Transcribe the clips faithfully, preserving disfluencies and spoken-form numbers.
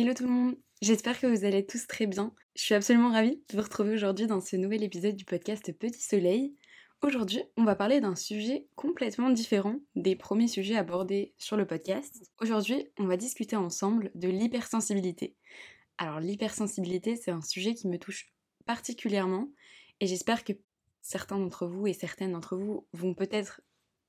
Hello tout le monde, j'espère que vous allez tous très bien. Je suis absolument ravie de vous retrouver aujourd'hui dans ce nouvel épisode du podcast Petit Soleil. Aujourd'hui, on va parler d'un sujet complètement différent des premiers sujets abordés sur le podcast. Aujourd'hui, on va discuter ensemble de l'hypersensibilité. Alors l'hypersensibilité, c'est un sujet qui me touche particulièrement et j'espère que certains d'entre vous et certaines d'entre vous vont peut-être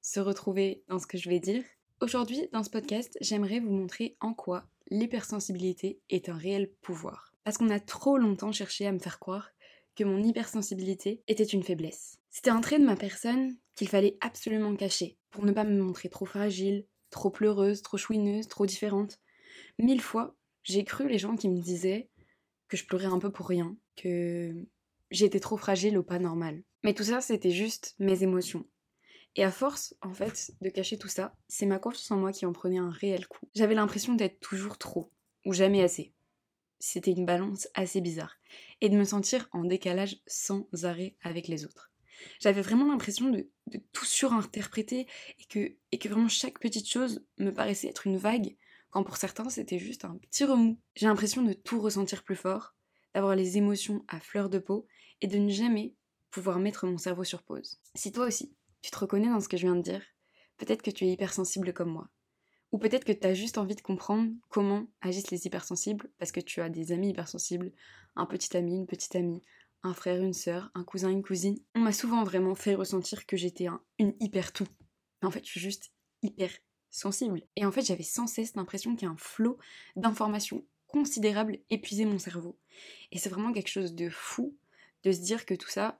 se retrouver dans ce que je vais dire. Aujourd'hui, dans ce podcast, j'aimerais vous montrer en quoi l'hypersensibilité est un réel pouvoir. Parce qu'on a trop longtemps cherché à me faire croire que mon hypersensibilité était une faiblesse. C'était un trait de ma personne qu'il fallait absolument cacher, pour ne pas me montrer trop fragile, trop pleureuse, trop chouineuse, trop différente. Mille fois, j'ai cru les gens qui me disaient que je pleurais un peu pour rien, que j'étais trop fragile ou pas normale. Mais tout ça, c'était juste mes émotions. Et à force, en fait, de cacher tout ça, c'est ma confiance en moi qui en prenait un réel coup. J'avais l'impression d'être toujours trop, ou jamais assez. C'était une balance assez bizarre. Et de me sentir en décalage sans arrêt avec les autres. J'avais vraiment l'impression de, de tout surinterpréter, et que, et que vraiment chaque petite chose me paraissait être une vague, quand pour certains, c'était juste un petit remous. J'ai l'impression de tout ressentir plus fort, d'avoir les émotions à fleur de peau, et de ne jamais pouvoir mettre mon cerveau sur pause. Si toi aussi, tu te reconnais dans ce que je viens de dire, peut-être que tu es hypersensible comme moi. Ou peut-être que tu as juste envie de comprendre comment agissent les hypersensibles parce que tu as des amis hypersensibles, un petit ami, une petite amie, un frère, une sœur, un cousin, une cousine. On m'a souvent vraiment fait ressentir que j'étais un, une hyper tout. Mais en fait, je suis juste hyper sensible. Et en fait, j'avais sans cesse l'impression qu'un flot d'informations considérables épuisait mon cerveau. Et c'est vraiment quelque chose de fou de se dire que tout ça,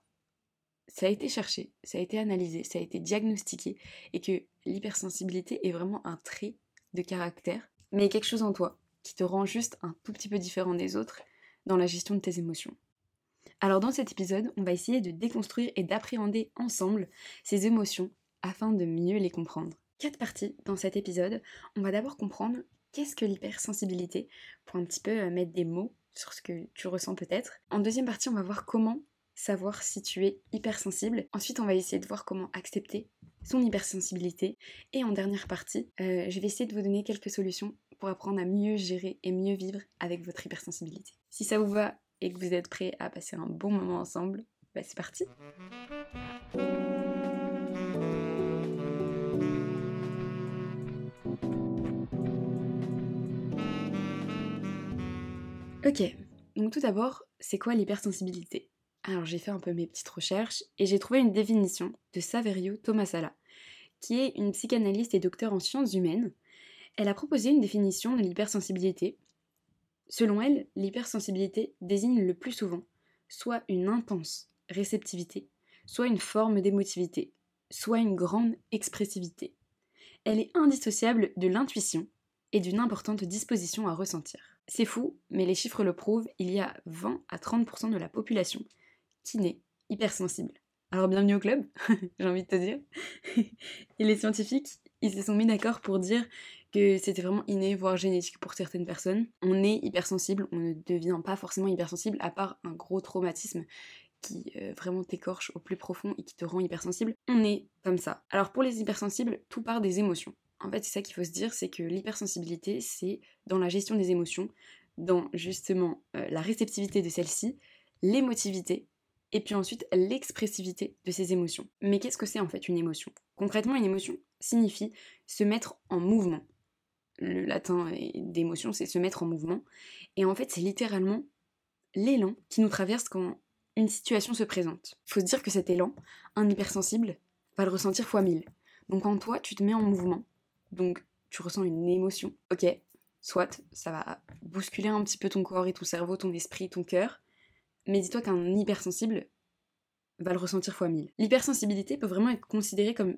ça a été cherché, ça a été analysé, ça a été diagnostiqué, et que l'hypersensibilité est vraiment un trait de caractère, mais quelque chose en toi qui te rend juste un tout petit peu différent des autres dans la gestion de tes émotions. Alors dans cet épisode, on va essayer de déconstruire et d'appréhender ensemble ces émotions afin de mieux les comprendre. Quatre parties dans cet épisode. On va d'abord comprendre qu'est-ce que l'hypersensibilité, pour un petit peu mettre des mots sur ce que tu ressens peut-être. En deuxième partie, on va voir comment savoir si tu es hypersensible. Ensuite, on va essayer de voir comment accepter son hypersensibilité. Et en dernière partie, euh, je vais essayer de vous donner quelques solutions pour apprendre à mieux gérer et mieux vivre avec votre hypersensibilité. Si ça vous va et que vous êtes prêts à passer un bon moment ensemble, bah c'est parti. Ok, donc tout d'abord, c'est quoi l'hypersensibilité ? Alors j'ai fait un peu mes petites recherches et j'ai trouvé une définition de Saverio Tomasella, qui est une psychanalyste et docteure en sciences humaines. Elle a proposé une définition de l'hypersensibilité. Selon elle, l'hypersensibilité désigne le plus souvent soit une intense réceptivité, soit une forme d'émotivité, soit une grande expressivité. Elle est indissociable de l'intuition et d'une importante disposition à ressentir. C'est fou, mais les chiffres le prouvent, il y a vingt à trente pour cent de la population qui n'est hypersensible. Alors bienvenue au club, j'ai envie de te dire. Et les scientifiques, ils se sont mis d'accord pour dire que c'était vraiment inné, voire génétique pour certaines personnes. On est hypersensible, on ne devient pas forcément hypersensible, à part un gros traumatisme qui euh, vraiment t'écorche au plus profond et qui te rend hypersensible. On est comme ça. Alors pour les hypersensibles, tout part des émotions. En fait, c'est ça qu'il faut se dire, c'est que l'hypersensibilité, c'est dans la gestion des émotions, dans justement euh, la réceptivité de celle-ci, l'émotivité, et puis ensuite l'expressivité de ces émotions. Mais qu'est-ce que c'est en fait une émotion ? Concrètement, une émotion signifie se mettre en mouvement. Le latin d'émotion, c'est se mettre en mouvement. Et en fait, c'est littéralement l'élan qui nous traverse quand une situation se présente. Il faut se dire que cet élan, un hypersensible va le ressentir fois mille. Donc en toi, tu te mets en mouvement, donc tu ressens une émotion. Ok, soit ça va bousculer un petit peu ton corps et ton cerveau, ton esprit, ton cœur. Mais dis-toi qu'un hypersensible va le ressentir fois mille. L'hypersensibilité peut vraiment être considérée comme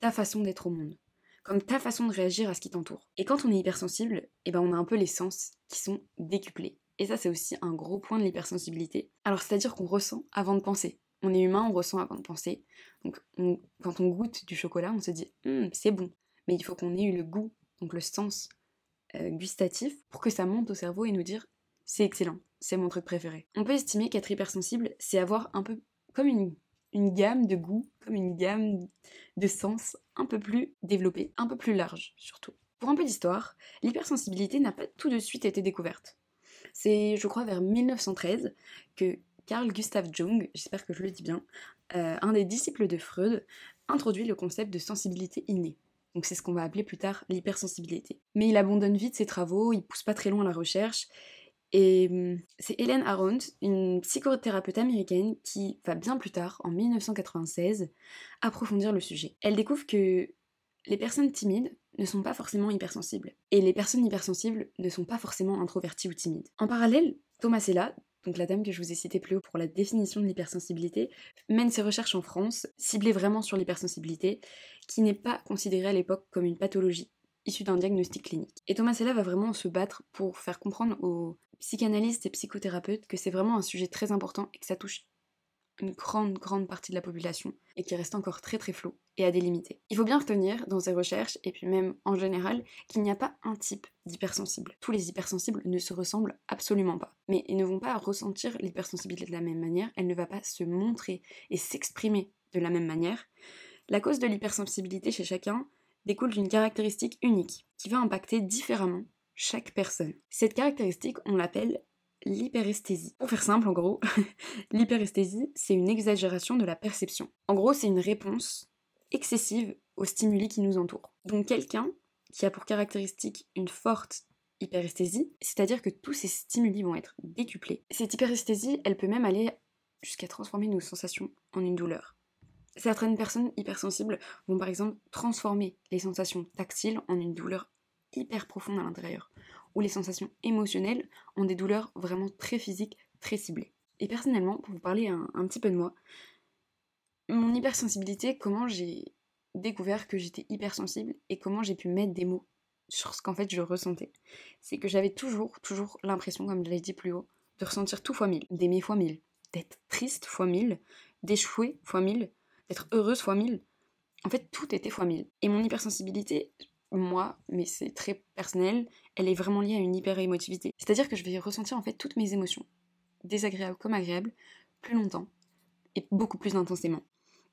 ta façon d'être au monde, comme ta façon de réagir à ce qui t'entoure. Et quand on est hypersensible, eh ben on a un peu les sens qui sont décuplés. Et ça, c'est aussi un gros point de l'hypersensibilité. Alors, c'est-à-dire qu'on ressent avant de penser. On est humain, on ressent avant de penser. Donc, on, quand on goûte du chocolat, on se dit mm, « c'est bon ». Mais il faut qu'on ait eu le goût, donc le sens euh, gustatif, pour que ça monte au cerveau et nous dire « c'est excellent ». C'est mon truc préféré. On peut estimer qu'être hypersensible, c'est avoir un peu comme une, une gamme de goûts, comme une gamme de sens un peu plus développée, un peu plus large surtout. Pour un peu d'histoire, l'hypersensibilité n'a pas tout de suite été découverte. C'est, je crois, vers mille neuf cent treize que Carl Gustav Jung, j'espère que je le dis bien, euh, un des disciples de Freud, introduit le concept de sensibilité innée. Donc c'est ce qu'on va appeler plus tard l'hypersensibilité. Mais il abandonne vite ses travaux, il pousse pas très loin la recherche. Et c'est Elaine Aron, une psychothérapeute américaine, qui va bien plus tard, en mille neuf cent quatre-vingt-seize, approfondir le sujet. Elle découvre que les personnes timides ne sont pas forcément hypersensibles. Et les personnes hypersensibles ne sont pas forcément introverties ou timides. En parallèle, Tomasella, donc la dame que je vous ai citée plus haut pour la définition de l'hypersensibilité, mène ses recherches en France, ciblées vraiment sur l'hypersensibilité, qui n'est pas considérée à l'époque comme une pathologie issue d'un diagnostic clinique. Et Tomasella va vraiment se battre pour faire comprendre aux psychanalystes et psychothérapeutes que c'est vraiment un sujet très important et que ça touche une grande, grande partie de la population et qui reste encore très très flou et à délimiter. Il faut bien retenir dans ces recherches, et puis même en général, qu'il n'y a pas un type d'hypersensible. Tous les hypersensibles ne se ressemblent absolument pas. Mais ils ne vont pas ressentir l'hypersensibilité de la même manière, elle ne va pas se montrer et s'exprimer de la même manière. La cause de l'hypersensibilité chez chacun découle d'une caractéristique unique, qui va impacter différemment chaque personne. Cette caractéristique, on l'appelle l'hyperesthésie. Pour faire simple, en gros, l'hyperesthésie, c'est une exagération de la perception. En gros, c'est une réponse excessive aux stimuli qui nous entourent. Donc quelqu'un qui a pour caractéristique une forte hyperesthésie, c'est-à-dire que tous ces stimuli vont être décuplés. Cette hyperesthésie, elle peut même aller jusqu'à transformer nos sensations en une douleur. Certaines personnes hypersensibles vont par exemple transformer les sensations tactiles en une douleur hyper profonde à l'intérieur, ou les sensations émotionnelles en des douleurs vraiment très physiques, très ciblées. Et personnellement, pour vous parler un, un petit peu de moi, mon hypersensibilité, comment j'ai découvert que j'étais hypersensible et comment j'ai pu mettre des mots sur ce qu'en fait je ressentais, c'est que j'avais toujours, toujours l'impression, comme je l'ai dit plus haut, de ressentir tout fois mille, d'aimer fois mille, d'être triste fois mille, d'échouer fois mille, d'être heureuse fois mille. En fait, tout était fois mille. Et mon hypersensibilité, moi, mais c'est très personnel, elle est vraiment liée à une hyper-émotivité. C'est-à-dire que je vais ressentir en fait toutes mes émotions, désagréables comme agréables, plus longtemps et beaucoup plus intensément.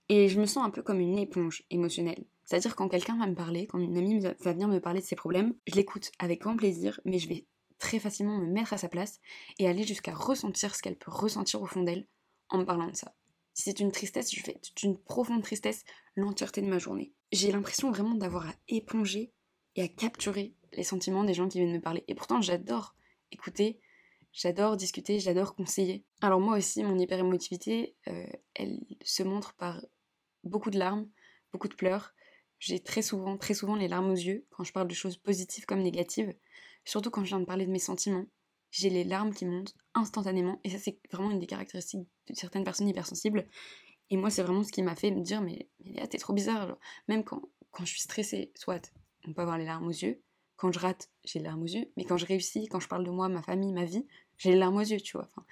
Et je me sens un peu comme une éponge émotionnelle. C'est-à-dire quand quelqu'un va me parler, quand une amie va venir me parler de ses problèmes, je l'écoute avec grand plaisir, mais je vais très facilement me mettre à sa place et aller jusqu'à ressentir ce qu'elle peut ressentir au fond d'elle en me parlant de ça. Si c'est une tristesse, je fais d'une profonde tristesse l'entièreté de ma journée. J'ai l'impression vraiment d'avoir à éponger et à capturer les sentiments des gens qui viennent me parler. Et pourtant, j'adore écouter, j'adore discuter, j'adore conseiller. Alors moi aussi, mon hyperémotivité, euh, elle se montre par beaucoup de larmes, beaucoup de pleurs. J'ai très souvent, très souvent les larmes aux yeux quand je parle de choses positives comme négatives. Surtout quand je viens de parler de mes sentiments. J'ai les larmes qui montent instantanément. Et ça, c'est vraiment une des caractéristiques de certaines personnes hypersensibles. Et moi, c'est vraiment ce qui m'a fait me dire, mais, mais Léa, t'es trop bizarre. Genre. Même quand, quand je suis stressée, soit on peut avoir les larmes aux yeux. Quand je rate, j'ai les larmes aux yeux. Mais quand je réussis, quand je parle de moi, ma famille, ma vie, j'ai les larmes aux yeux, tu vois. Enfin,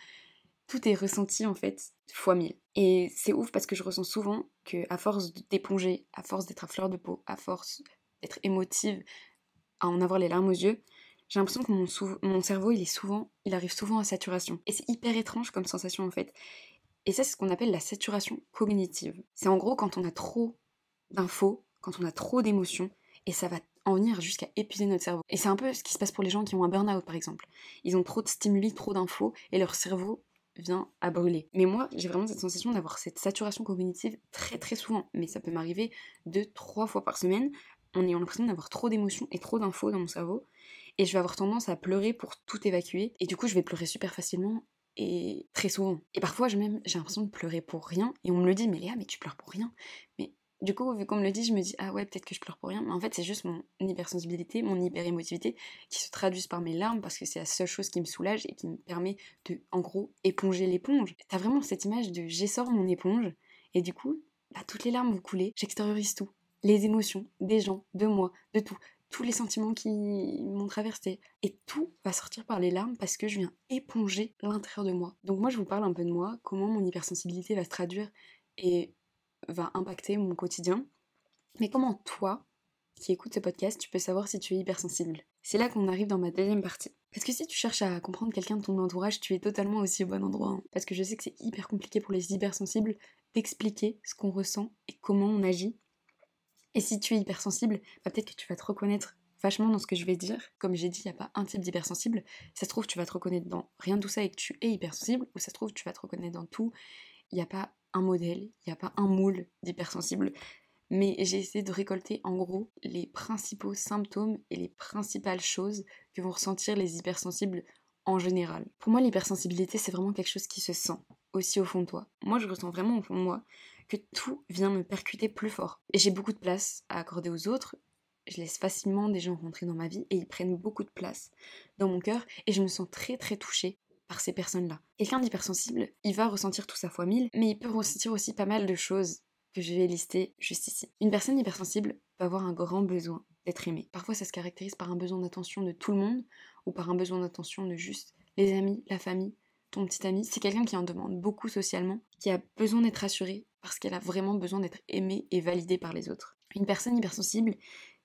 tout est ressenti, en fait, fois mille. Et c'est ouf parce que je ressens souvent qu'à force d'éponger, à force d'être à fleur de peau, à force d'être émotive, à en avoir les larmes aux yeux, j'ai l'impression que mon, sou- mon cerveau, il, est souvent, il arrive souvent à saturation. Et c'est hyper étrange comme sensation, en fait. Et ça, c'est ce qu'on appelle la saturation cognitive. C'est en gros quand on a trop d'infos, quand on a trop d'émotions, et ça va en venir jusqu'à épuiser notre cerveau. Et c'est un peu ce qui se passe pour les gens qui ont un burn-out, par exemple. Ils ont trop de stimuli, trop d'infos, et leur cerveau vient à brûler. Mais moi, j'ai vraiment cette sensation d'avoir cette saturation cognitive très très souvent. Mais ça peut m'arriver deux, trois fois par semaine, en ayant l'impression d'avoir trop d'émotions et trop d'infos dans mon cerveau. Et je vais avoir tendance à pleurer pour tout évacuer. Et du coup, je vais pleurer super facilement, et très souvent. Et parfois, j'ai même j'ai l'impression de pleurer pour rien. Et on me le dit, mais Léa, mais tu pleures pour rien. Mais du coup, vu qu'on me le dit, je me dis, ah ouais, peut-être que je pleure pour rien. Mais en fait, c'est juste mon hypersensibilité, mon hyperémotivité qui se traduisent par mes larmes parce que c'est la seule chose qui me soulage et qui me permet de, en gros, éponger l'éponge. T'as vraiment cette image de j'essore mon éponge et du coup, bah, toutes les larmes vont couler. J'extériorise tout. Les émotions, des gens, de moi, de tout. Tous les sentiments qui m'ont traversé. Et tout va sortir par les larmes parce que je viens éponger l'intérieur de moi. Donc moi, je vous parle un peu de moi, comment mon hypersensibilité va se traduire et va impacter mon quotidien. Mais comment toi, qui écoutes ce podcast, tu peux savoir si tu es hypersensible? C'est là qu'on arrive dans ma deuxième partie. Parce que si tu cherches à comprendre quelqu'un de ton entourage, tu es totalement aussi au bon endroit. Hein. Parce que je sais que c'est hyper compliqué pour les hypersensibles d'expliquer ce qu'on ressent et comment on agit. Et si tu es hypersensible, bah peut-être que tu vas te reconnaître vachement dans ce que je vais dire. Comme j'ai dit, il n'y a pas un type d'hypersensible. Ça se trouve, tu vas te reconnaître dans rien de tout ça et que tu es hypersensible, ou ça se trouve, tu vas te reconnaître dans tout. Il n'y a pas un modèle, il n'y a pas un moule d'hypersensible. Mais j'ai essayé de récolter en gros les principaux symptômes et les principales choses que vont ressentir les hypersensibles en général. Pour moi, l'hypersensibilité, c'est vraiment quelque chose qui se sent aussi au fond de toi. Moi, je ressens vraiment au fond de moi que tout vient me percuter plus fort. Et j'ai beaucoup de place à accorder aux autres. Je laisse facilement des gens rentrer dans ma vie et ils prennent beaucoup de place dans mon cœur et je me sens très très touchée par ces personnes-là. Quelqu'un d'hypersensible, il va ressentir tout ça fois mille, mais il peut ressentir aussi pas mal de choses que je vais lister juste ici. Une personne hypersensible peut avoir un grand besoin d'être aimée. Parfois, ça se caractérise par un besoin d'attention de tout le monde ou par un besoin d'attention de juste les amis, la famille, ton petit ami. C'est quelqu'un qui en demande beaucoup socialement, qui a besoin d'être rassuré parce qu'elle a vraiment besoin d'être aimée et validée par les autres. Une personne hypersensible,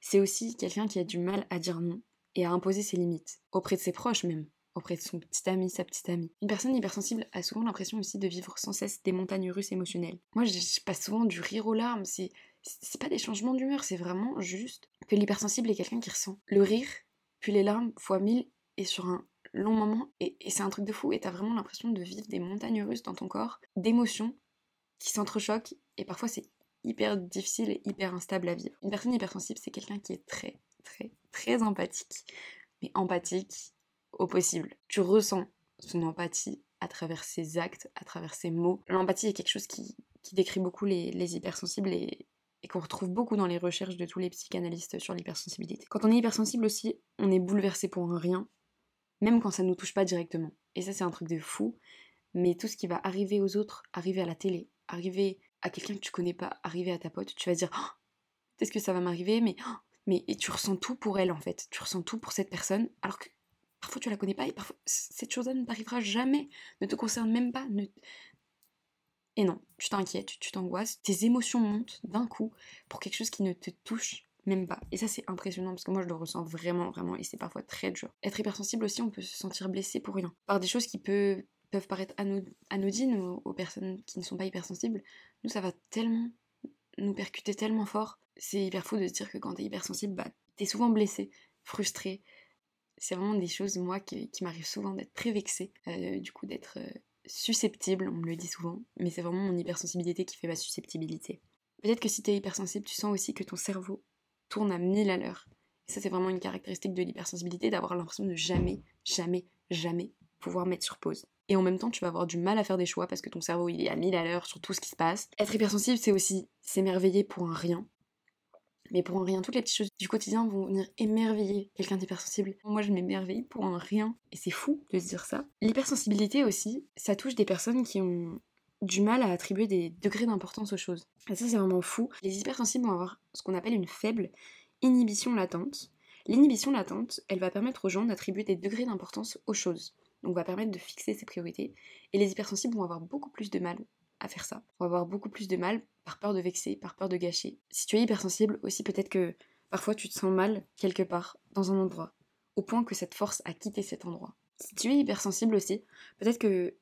c'est aussi quelqu'un qui a du mal à dire non et à imposer ses limites, auprès de ses proches même, auprès de son petit ami, sa petite amie. Une personne hypersensible a souvent l'impression aussi de vivre sans cesse des montagnes russes émotionnelles. Moi, je passe souvent du rire aux larmes, c'est, c'est pas des changements d'humeur, c'est vraiment juste que l'hypersensible est quelqu'un qui ressent le rire, puis les larmes, fois mille, et sur un long moment, et, et c'est un truc de fou, et t'as vraiment l'impression de vivre des montagnes russes dans ton corps, d'émotions qui s'entrechoquent, et parfois c'est hyper difficile et hyper instable à vivre. Une personne hypersensible, c'est quelqu'un qui est très, très, très empathique, mais empathique au possible. Tu ressens son empathie à travers ses actes, à travers ses mots. L'empathie est quelque chose qui, qui décrit beaucoup les, les hypersensibles et, et qu'on retrouve beaucoup dans les recherches de tous les psychanalystes sur l'hypersensibilité. Quand on est hypersensible aussi, on est bouleversé pour un rien, même quand ça nous touche pas directement. Et ça, c'est un truc de fou, mais tout ce qui va arriver aux autres, arriver à la télé, arriver à quelqu'un que tu connais pas, arriver à ta pote, tu vas dire oh, « peut-être que ça va m'arriver, mais... Oh, mais... » Et tu ressens tout pour elle, en fait. Tu ressens tout pour cette personne, alors que parfois tu la connais pas, et parfois cette chose-là ne t'arrivera jamais, ne te concerne même pas. Ne... Et non, tu t'inquiètes, tu t'angoisses, tes émotions montent d'un coup pour quelque chose qui ne te touche même pas. Et ça, c'est impressionnant, parce que moi, je le ressens vraiment, vraiment, et c'est parfois très dur. Être hypersensible aussi, on peut se sentir blessé pour rien, par des choses qui peuvent... peuvent paraître anodines aux personnes qui ne sont pas hypersensibles. Nous, ça va tellement nous percuter tellement fort. C'est hyper fou de se dire que quand t'es hypersensible, bah, t'es souvent blessé, frustré. C'est vraiment des choses, moi, qui, qui m'arrive souvent d'être très vexée, euh, du coup d'être euh, susceptible, on me le dit souvent, mais c'est vraiment mon hypersensibilité qui fait ma susceptibilité. Peut-être que si t'es hypersensible, tu sens aussi que ton cerveau tourne à mille à l'heure. Et ça, c'est vraiment une caractéristique de l'hypersensibilité, d'avoir l'impression de jamais, jamais, jamais pouvoir mettre sur pause. Et en même temps, tu vas avoir du mal à faire des choix parce que ton cerveau, il est à mille à l'heure sur tout ce qui se passe. Être hypersensible, c'est aussi s'émerveiller pour un rien. Mais pour un rien, toutes les petites choses du quotidien vont venir émerveiller quelqu'un d'hypersensible. Moi, je m'émerveille pour un rien. Et c'est fou de se dire ça. L'hypersensibilité aussi, ça touche des personnes qui ont du mal à attribuer des degrés d'importance aux choses. Et ça, c'est vraiment fou. Les hypersensibles vont avoir ce qu'on appelle une faible inhibition latente. L'inhibition latente, elle va permettre aux gens d'attribuer des degrés d'importance aux choses. Donc va permettre de fixer ses priorités. Et les hypersensibles vont avoir beaucoup plus de mal à faire ça. Vont avoir beaucoup plus de mal par peur de vexer, par peur de gâcher. Si tu es hypersensible aussi, peut-être que parfois tu te sens mal quelque part, dans un endroit, au point que ça te force à quitter cet endroit. Si tu es hypersensible aussi, peut-être que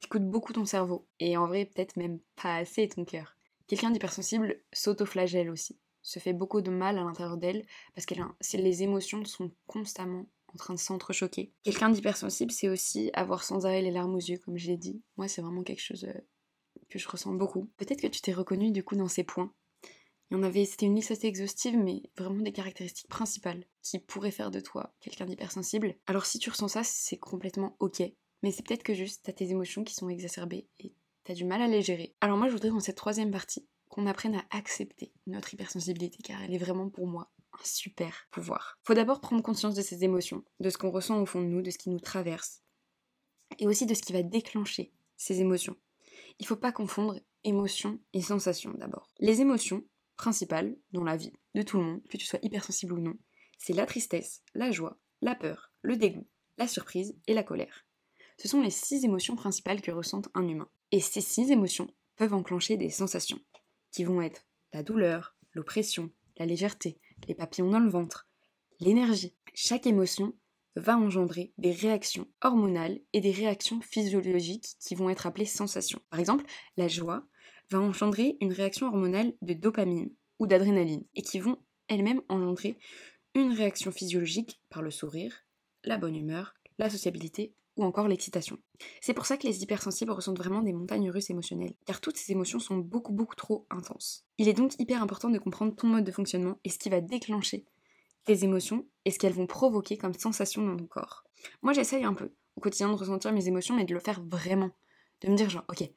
tu écoutes beaucoup ton cerveau. Et en vrai, peut-être même pas assez ton cœur. Quelqu'un d'hypersensible s'autoflagelle aussi. Se fait beaucoup de mal à l'intérieur d'elle, parce que les émotions sont constamment en train de s'entrechoquer. Quelqu'un d'hypersensible, c'est aussi avoir sans arrêt les larmes aux yeux, comme je l'ai dit. Moi, c'est vraiment quelque chose que je ressens beaucoup. Peut-être que tu t'es reconnu du coup dans ces points. Il y en avait, c'était une liste assez exhaustive, mais vraiment des caractéristiques principales qui pourraient faire de toi quelqu'un d'hypersensible. Alors si tu ressens ça, c'est complètement ok. Mais c'est peut-être que juste, t'as tes émotions qui sont exacerbées et t'as du mal à les gérer. Alors moi, je voudrais dans cette troisième partie qu'on apprenne à accepter notre hypersensibilité, car elle est vraiment pour moi un super pouvoir. Faut d'abord prendre conscience de ses émotions, de ce qu'on ressent au fond de nous, de ce qui nous traverse, et aussi de ce qui va déclencher ces émotions. Il faut pas confondre émotion et sensation d'abord. Les émotions principales dans la vie de tout le monde, que tu sois hypersensible ou non, c'est la tristesse, la joie, la peur, le dégoût, la surprise et la colère. Ce sont les six émotions principales que ressent un humain. Et ces six émotions peuvent enclencher des sensations, qui vont être la douleur, l'oppression, la légèreté, les papillons dans le ventre, l'énergie. Chaque émotion va engendrer des réactions hormonales et des réactions physiologiques qui vont être appelées sensations. Par exemple, la joie va engendrer une réaction hormonale de dopamine ou d'adrénaline et qui vont elles-mêmes engendrer une réaction physiologique par le sourire, la bonne humeur, la sociabilité ou encore l'excitation. C'est pour ça que les hypersensibles ressentent vraiment des montagnes russes émotionnelles, car toutes ces émotions sont beaucoup beaucoup trop intenses. Il est donc hyper important de comprendre ton mode de fonctionnement et ce qui va déclencher tes émotions et ce qu'elles vont provoquer comme sensation dans ton corps. Moi j'essaye un peu au quotidien de ressentir mes émotions, mais de le faire vraiment, de me dire genre ok,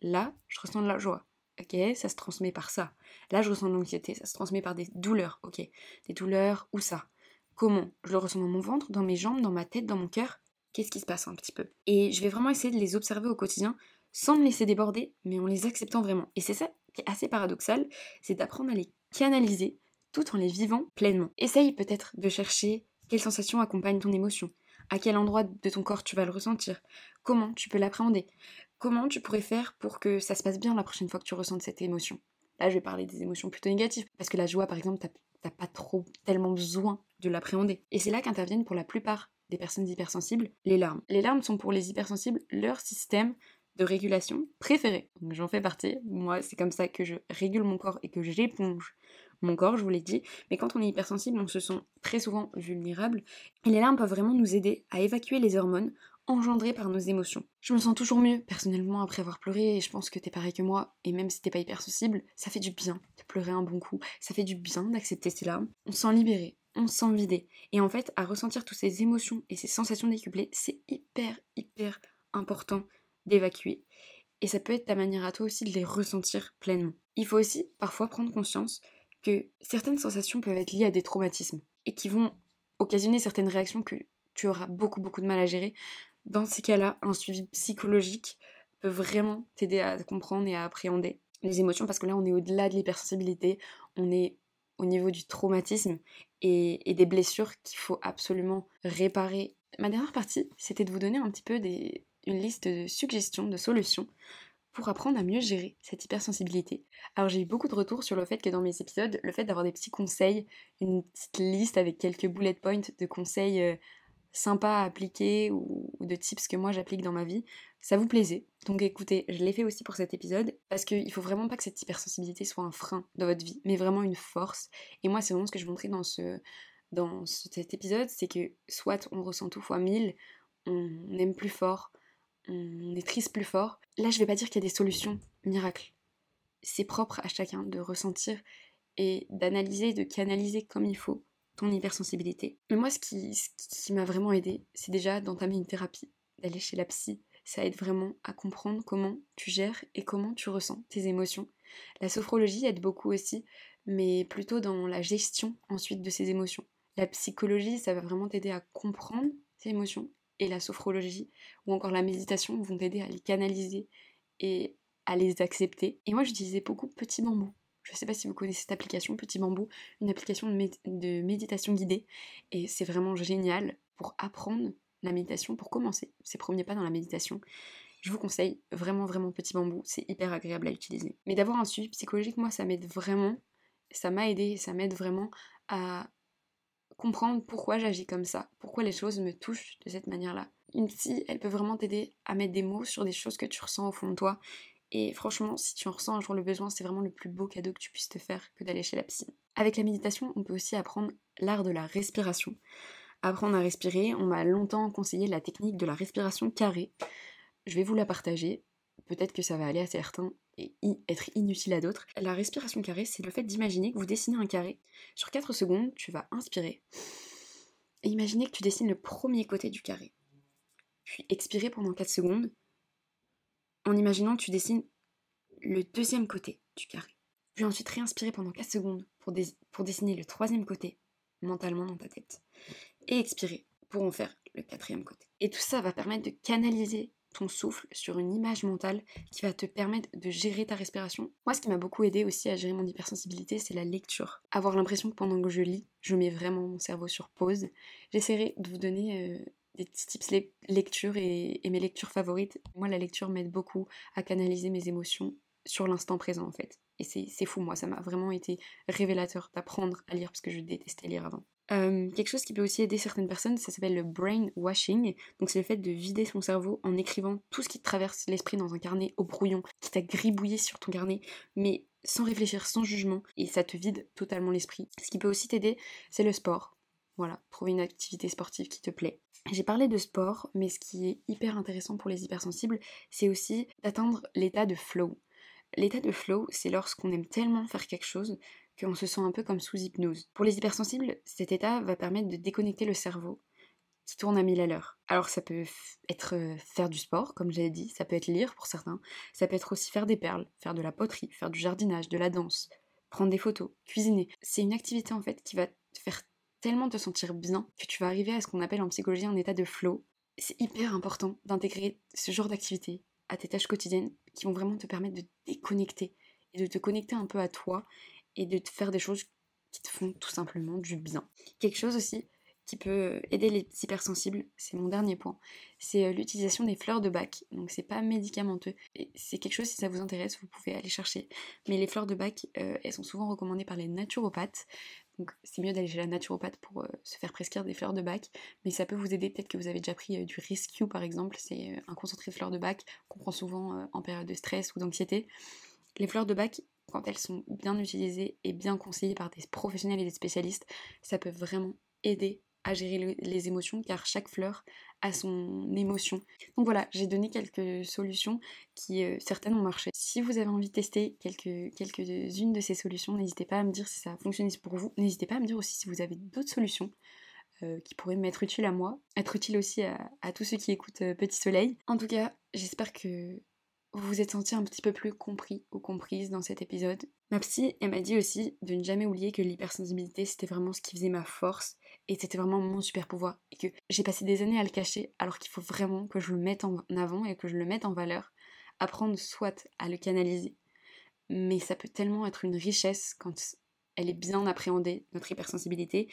là je ressens de la joie, ok, ça se transmet par ça, là je ressens de l'anxiété, ça se transmet par des douleurs, ok, des douleurs ou ça, comment, je le ressens dans mon ventre, dans mes jambes, dans ma tête, dans mon cœur, qu'est-ce qui se passe un petit peu. Et je vais vraiment essayer de les observer au quotidien, sans me laisser déborder, mais en les acceptant vraiment. Et c'est ça qui est assez paradoxal, c'est d'apprendre à les canaliser, tout en les vivant pleinement. Essaye peut-être de chercher quelles sensations accompagnent ton émotion, à quel endroit de ton corps tu vas le ressentir, comment tu peux l'appréhender, comment tu pourrais faire pour que ça se passe bien la prochaine fois que tu ressentes cette émotion. Là je vais parler des émotions plutôt négatives, parce que la joie par exemple, t'as, t'as pas trop tellement besoin de l'appréhender. Et c'est là qu'interviennent pour la plupart des personnes hypersensibles, les larmes. Les larmes sont pour les hypersensibles leur système de régulation préféré. Donc j'en fais partie, moi c'est comme ça que je régule mon corps et que j'éponge mon corps, je vous l'ai dit, mais quand on est hypersensible, on se sent très souvent vulnérable, et les larmes peuvent vraiment nous aider à évacuer les hormones engendrées par nos émotions. Je me sens toujours mieux, personnellement, après avoir pleuré, et je pense que t'es pareil que moi, et même si t'es pas hypersensible, ça fait du bien de pleurer un bon coup, ça fait du bien d'accepter ces larmes, on se sent libéré, on se sent vidé, et en fait, à ressentir toutes ces émotions et ces sensations décuplées, c'est hyper, hyper important d'évacuer, et ça peut être ta manière à toi aussi de les ressentir pleinement. Il faut aussi, parfois, prendre conscience que certaines sensations peuvent être liées à des traumatismes et qui vont occasionner certaines réactions que tu auras beaucoup beaucoup de mal à gérer. Dans ces cas-là, un suivi psychologique peut vraiment t'aider à comprendre et à appréhender les émotions, parce que là on est au-delà de l'hypersensibilité, on est au niveau du traumatisme et, et des blessures qu'il faut absolument réparer. Ma dernière partie, c'était de vous donner un petit peu des, une liste de suggestions, de solutions pour apprendre à mieux gérer cette hypersensibilité. Alors j'ai eu beaucoup de retours sur le fait que dans mes épisodes, le fait d'avoir des petits conseils, une petite liste avec quelques bullet points de conseils euh, sympas à appliquer ou, ou de tips que moi j'applique dans ma vie, ça vous plaisait. Donc écoutez, je l'ai fait aussi pour cet épisode, parce qu'il faut vraiment pas que cette hypersensibilité soit un frein dans votre vie, mais vraiment une force. Et moi c'est vraiment ce que je montrais dans, ce, dans ce, cet épisode, c'est que soit on ressent tout fois mille, on aime plus fort, on est triste plus fort. Là, je vais pas dire qu'il y a des solutions miracles. C'est propre à chacun de ressentir et d'analyser, de canaliser comme il faut ton hypersensibilité. Mais moi, ce qui, ce qui m'a vraiment aidée, c'est déjà d'entamer une thérapie, d'aller chez la psy. Ça aide vraiment à comprendre comment tu gères et comment tu ressens tes émotions. La sophrologie aide beaucoup aussi, mais plutôt dans la gestion ensuite de ces émotions. La psychologie, ça va vraiment t'aider à comprendre tes émotions, et la sophrologie ou encore la méditation vont t'aider à les canaliser et à les accepter. Et moi j'utilisais beaucoup Petit Bambou. Je sais pas si vous connaissez cette application, Petit Bambou, une application de, méd- de méditation guidée, et c'est vraiment génial pour apprendre la méditation, pour commencer ses premiers pas dans la méditation. Je vous conseille vraiment vraiment Petit Bambou, c'est hyper agréable à utiliser. Mais d'avoir un suivi psychologique, moi ça m'aide vraiment, ça m'a aidé, ça m'aide vraiment à comprendre pourquoi j'agis comme ça, pourquoi les choses me touchent de cette manière-là. Une psy, elle peut vraiment t'aider à mettre des mots sur des choses que tu ressens au fond de toi. Et franchement, si tu en ressens un jour le besoin, c'est vraiment le plus beau cadeau que tu puisses te faire que d'aller chez la psy. Avec la méditation, on peut aussi apprendre l'art de la respiration. Apprendre à respirer, on m'a longtemps conseillé la technique de la respiration carrée. Je vais vous la partager, peut-être que ça va aller à certains et être inutile à d'autres. La respiration carrée, c'est le fait d'imaginer que vous dessinez un carré. Sur quatre secondes, tu vas inspirer et imaginer que tu dessines le premier côté du carré. Puis expirer pendant quatre secondes en imaginant que tu dessines le deuxième côté du carré. Puis ensuite réinspirer pendant quatre secondes pour, dé- pour dessiner le troisième côté mentalement dans ta tête. Et expirer pour en faire le quatrième côté. Et tout ça va permettre de canaliser ton souffle sur une image mentale qui va te permettre de gérer ta respiration. Moi, ce qui m'a beaucoup aidé aussi à gérer mon hypersensibilité, c'est la lecture. Avoir l'impression que pendant que je lis, je mets vraiment mon cerveau sur pause. J'essaierai de vous donner euh, des petits tips le- lecture et, et mes lectures favorites. Moi, la lecture m'aide beaucoup à canaliser mes émotions sur l'instant présent, en fait. Et c'est, c'est fou, moi, ça m'a vraiment été révélateur d'apprendre à lire, parce que je détestais lire avant. Euh, quelque chose qui peut aussi aider certaines personnes, ça s'appelle le brainwashing. Donc c'est le fait de vider son cerveau en écrivant tout ce qui te traverse l'esprit dans un carnet au brouillon, qui t'a gribouillé sur ton carnet, mais sans réfléchir, sans jugement, et ça te vide totalement l'esprit. Ce qui peut aussi t'aider, c'est le sport. Voilà, trouver une activité sportive qui te plaît. J'ai parlé de sport, mais ce qui est hyper intéressant pour les hypersensibles, c'est aussi d'atteindre l'état de flow. L'état de flow, c'est lorsqu'on aime tellement faire quelque chose qu'on se sent un peu comme sous hypnose. Pour les hypersensibles, cet état va permettre de déconnecter le cerveau qui tourne à mille à l'heure. Alors ça peut être faire du sport, comme j'avais dit, ça peut être lire pour certains, ça peut être aussi faire des perles, faire de la poterie, faire du jardinage, de la danse, prendre des photos, cuisiner. C'est une activité en fait qui va te faire tellement te sentir bien que tu vas arriver à ce qu'on appelle en psychologie un état de flow. C'est hyper important d'intégrer ce genre d'activité à tes tâches quotidiennes qui vont vraiment te permettre de déconnecter et de te connecter un peu à toi et de te faire des choses qui te font tout simplement du bien. Quelque chose aussi qui peut aider les hypersensibles, c'est mon dernier point, c'est l'utilisation des fleurs de bac. Donc c'est pas médicamenteux, et c'est quelque chose, si ça vous intéresse, vous pouvez aller chercher. Mais les fleurs de bac, euh, elles sont souvent recommandées par les naturopathes, donc c'est mieux d'aller chez la naturopathe pour euh, se faire prescrire des fleurs de bac, mais ça peut vous aider, peut-être que vous avez déjà pris euh, du Rescue par exemple, c'est euh, un concentré de fleurs de bac qu'on prend souvent euh, en période de stress ou d'anxiété. Les fleurs de bac, quand elles sont bien utilisées et bien conseillées par des professionnels et des spécialistes, ça peut vraiment aider à gérer les émotions, car chaque fleur a son émotion. Donc voilà, j'ai donné quelques solutions qui, euh, certaines ont marché. Si vous avez envie de tester quelques, quelques-unes de ces solutions, n'hésitez pas à me dire si ça a fonctionné pour vous. N'hésitez pas à me dire aussi si vous avez d'autres solutions euh, qui pourraient m'être utiles à moi, être utiles aussi à, à tous ceux qui écoutent euh, Petit Soleil. En tout cas, j'espère que vous vous êtes senti un petit peu plus compris ou comprise dans cet épisode. Ma psy, elle m'a dit aussi de ne jamais oublier que l'hypersensibilité, c'était vraiment ce qui faisait ma force et c'était vraiment mon super pouvoir, et que j'ai passé des années à le cacher alors qu'il faut vraiment que je le mette en avant et que je le mette en valeur. Apprendre soit à le canaliser, mais ça peut tellement être une richesse quand elle est bien appréhendée, notre hypersensibilité.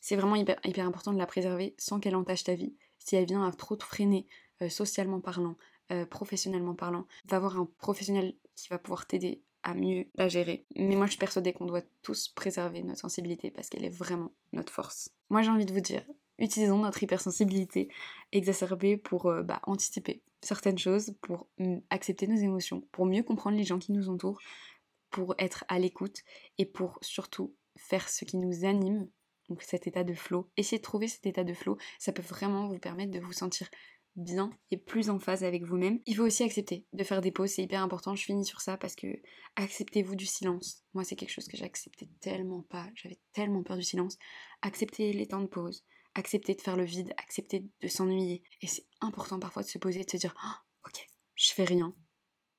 C'est vraiment hyper, hyper important de la préserver sans qu'elle entache ta vie. Si elle vient à trop te freiner, euh, socialement parlant, Euh, professionnellement parlant, va avoir un professionnel qui va pouvoir t'aider à mieux la gérer. Mais moi je suis persuadée qu'on doit tous préserver notre sensibilité parce qu'elle est vraiment notre force. Moi j'ai envie de vous dire, utilisons notre hypersensibilité exacerbée pour euh, bah, anticiper certaines choses, pour euh, accepter nos émotions, pour mieux comprendre les gens qui nous entourent, pour être à l'écoute et pour surtout faire ce qui nous anime, donc cet état de flow. Essayez de trouver cet état de flow, ça peut vraiment vous permettre de vous sentir bien et plus en phase avec vous-même. Il faut aussi accepter de faire des pauses, c'est hyper important, je finis sur ça parce que acceptez-vous du silence. Moi c'est quelque chose que j'acceptais tellement pas, j'avais tellement peur du silence. Acceptez les temps de pause, acceptez de faire le vide, acceptez de s'ennuyer. Et c'est important parfois de se poser, de se dire oh, ok, je fais rien,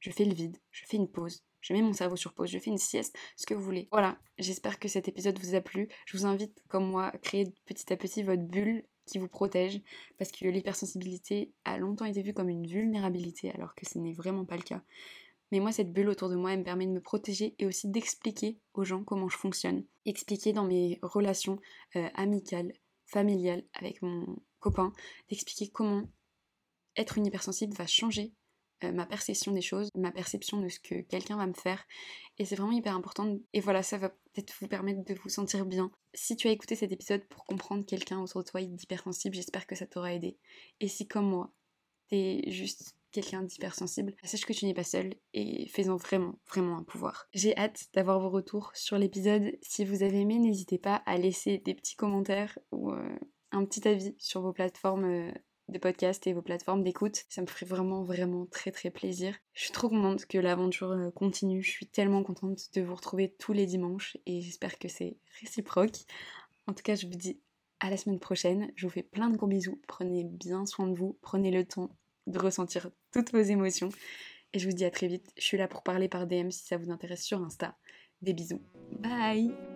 je fais le vide, je fais une pause. Je mets mon cerveau sur pause, je fais une sieste, ce que vous voulez. Voilà, j'espère que cet épisode vous a plu. Je vous invite, comme moi, à créer petit à petit votre bulle qui vous protège, parce que l'hypersensibilité a longtemps été vue comme une vulnérabilité, alors que ce n'est vraiment pas le cas. Mais moi, cette bulle autour de moi, elle me permet de me protéger et aussi d'expliquer aux gens comment je fonctionne. Expliquer dans mes relations euh, amicales, familiales, avec mon copain, d'expliquer comment être une hypersensible va changer Euh, ma perception des choses, ma perception de ce que quelqu'un va me faire, et c'est vraiment hyper important. Et voilà, ça va peut-être vous permettre de vous sentir bien. Si tu as écouté cet épisode pour comprendre quelqu'un autour de toi d'hypersensible, j'espère que ça t'aura aidé. Et si comme moi, t'es juste quelqu'un d'hypersensible, sache que tu n'es pas seule et fais-en vraiment, vraiment un pouvoir. J'ai hâte d'avoir vos retours sur l'épisode. Si vous avez aimé, n'hésitez pas à laisser des petits commentaires ou euh, un petit avis sur vos plateformes euh, de podcasts et vos plateformes d'écoute, ça me ferait vraiment vraiment très très plaisir. Je suis trop contente que l'aventure continue, je suis tellement contente de vous retrouver tous les dimanches et j'espère que c'est réciproque. En tout cas je vous dis à la semaine prochaine, je vous fais plein de gros bisous, prenez bien soin de vous, prenez le temps de ressentir toutes vos émotions et je vous dis à très vite, je suis là pour parler par D M si ça vous intéresse sur Insta. Des bisous, bye!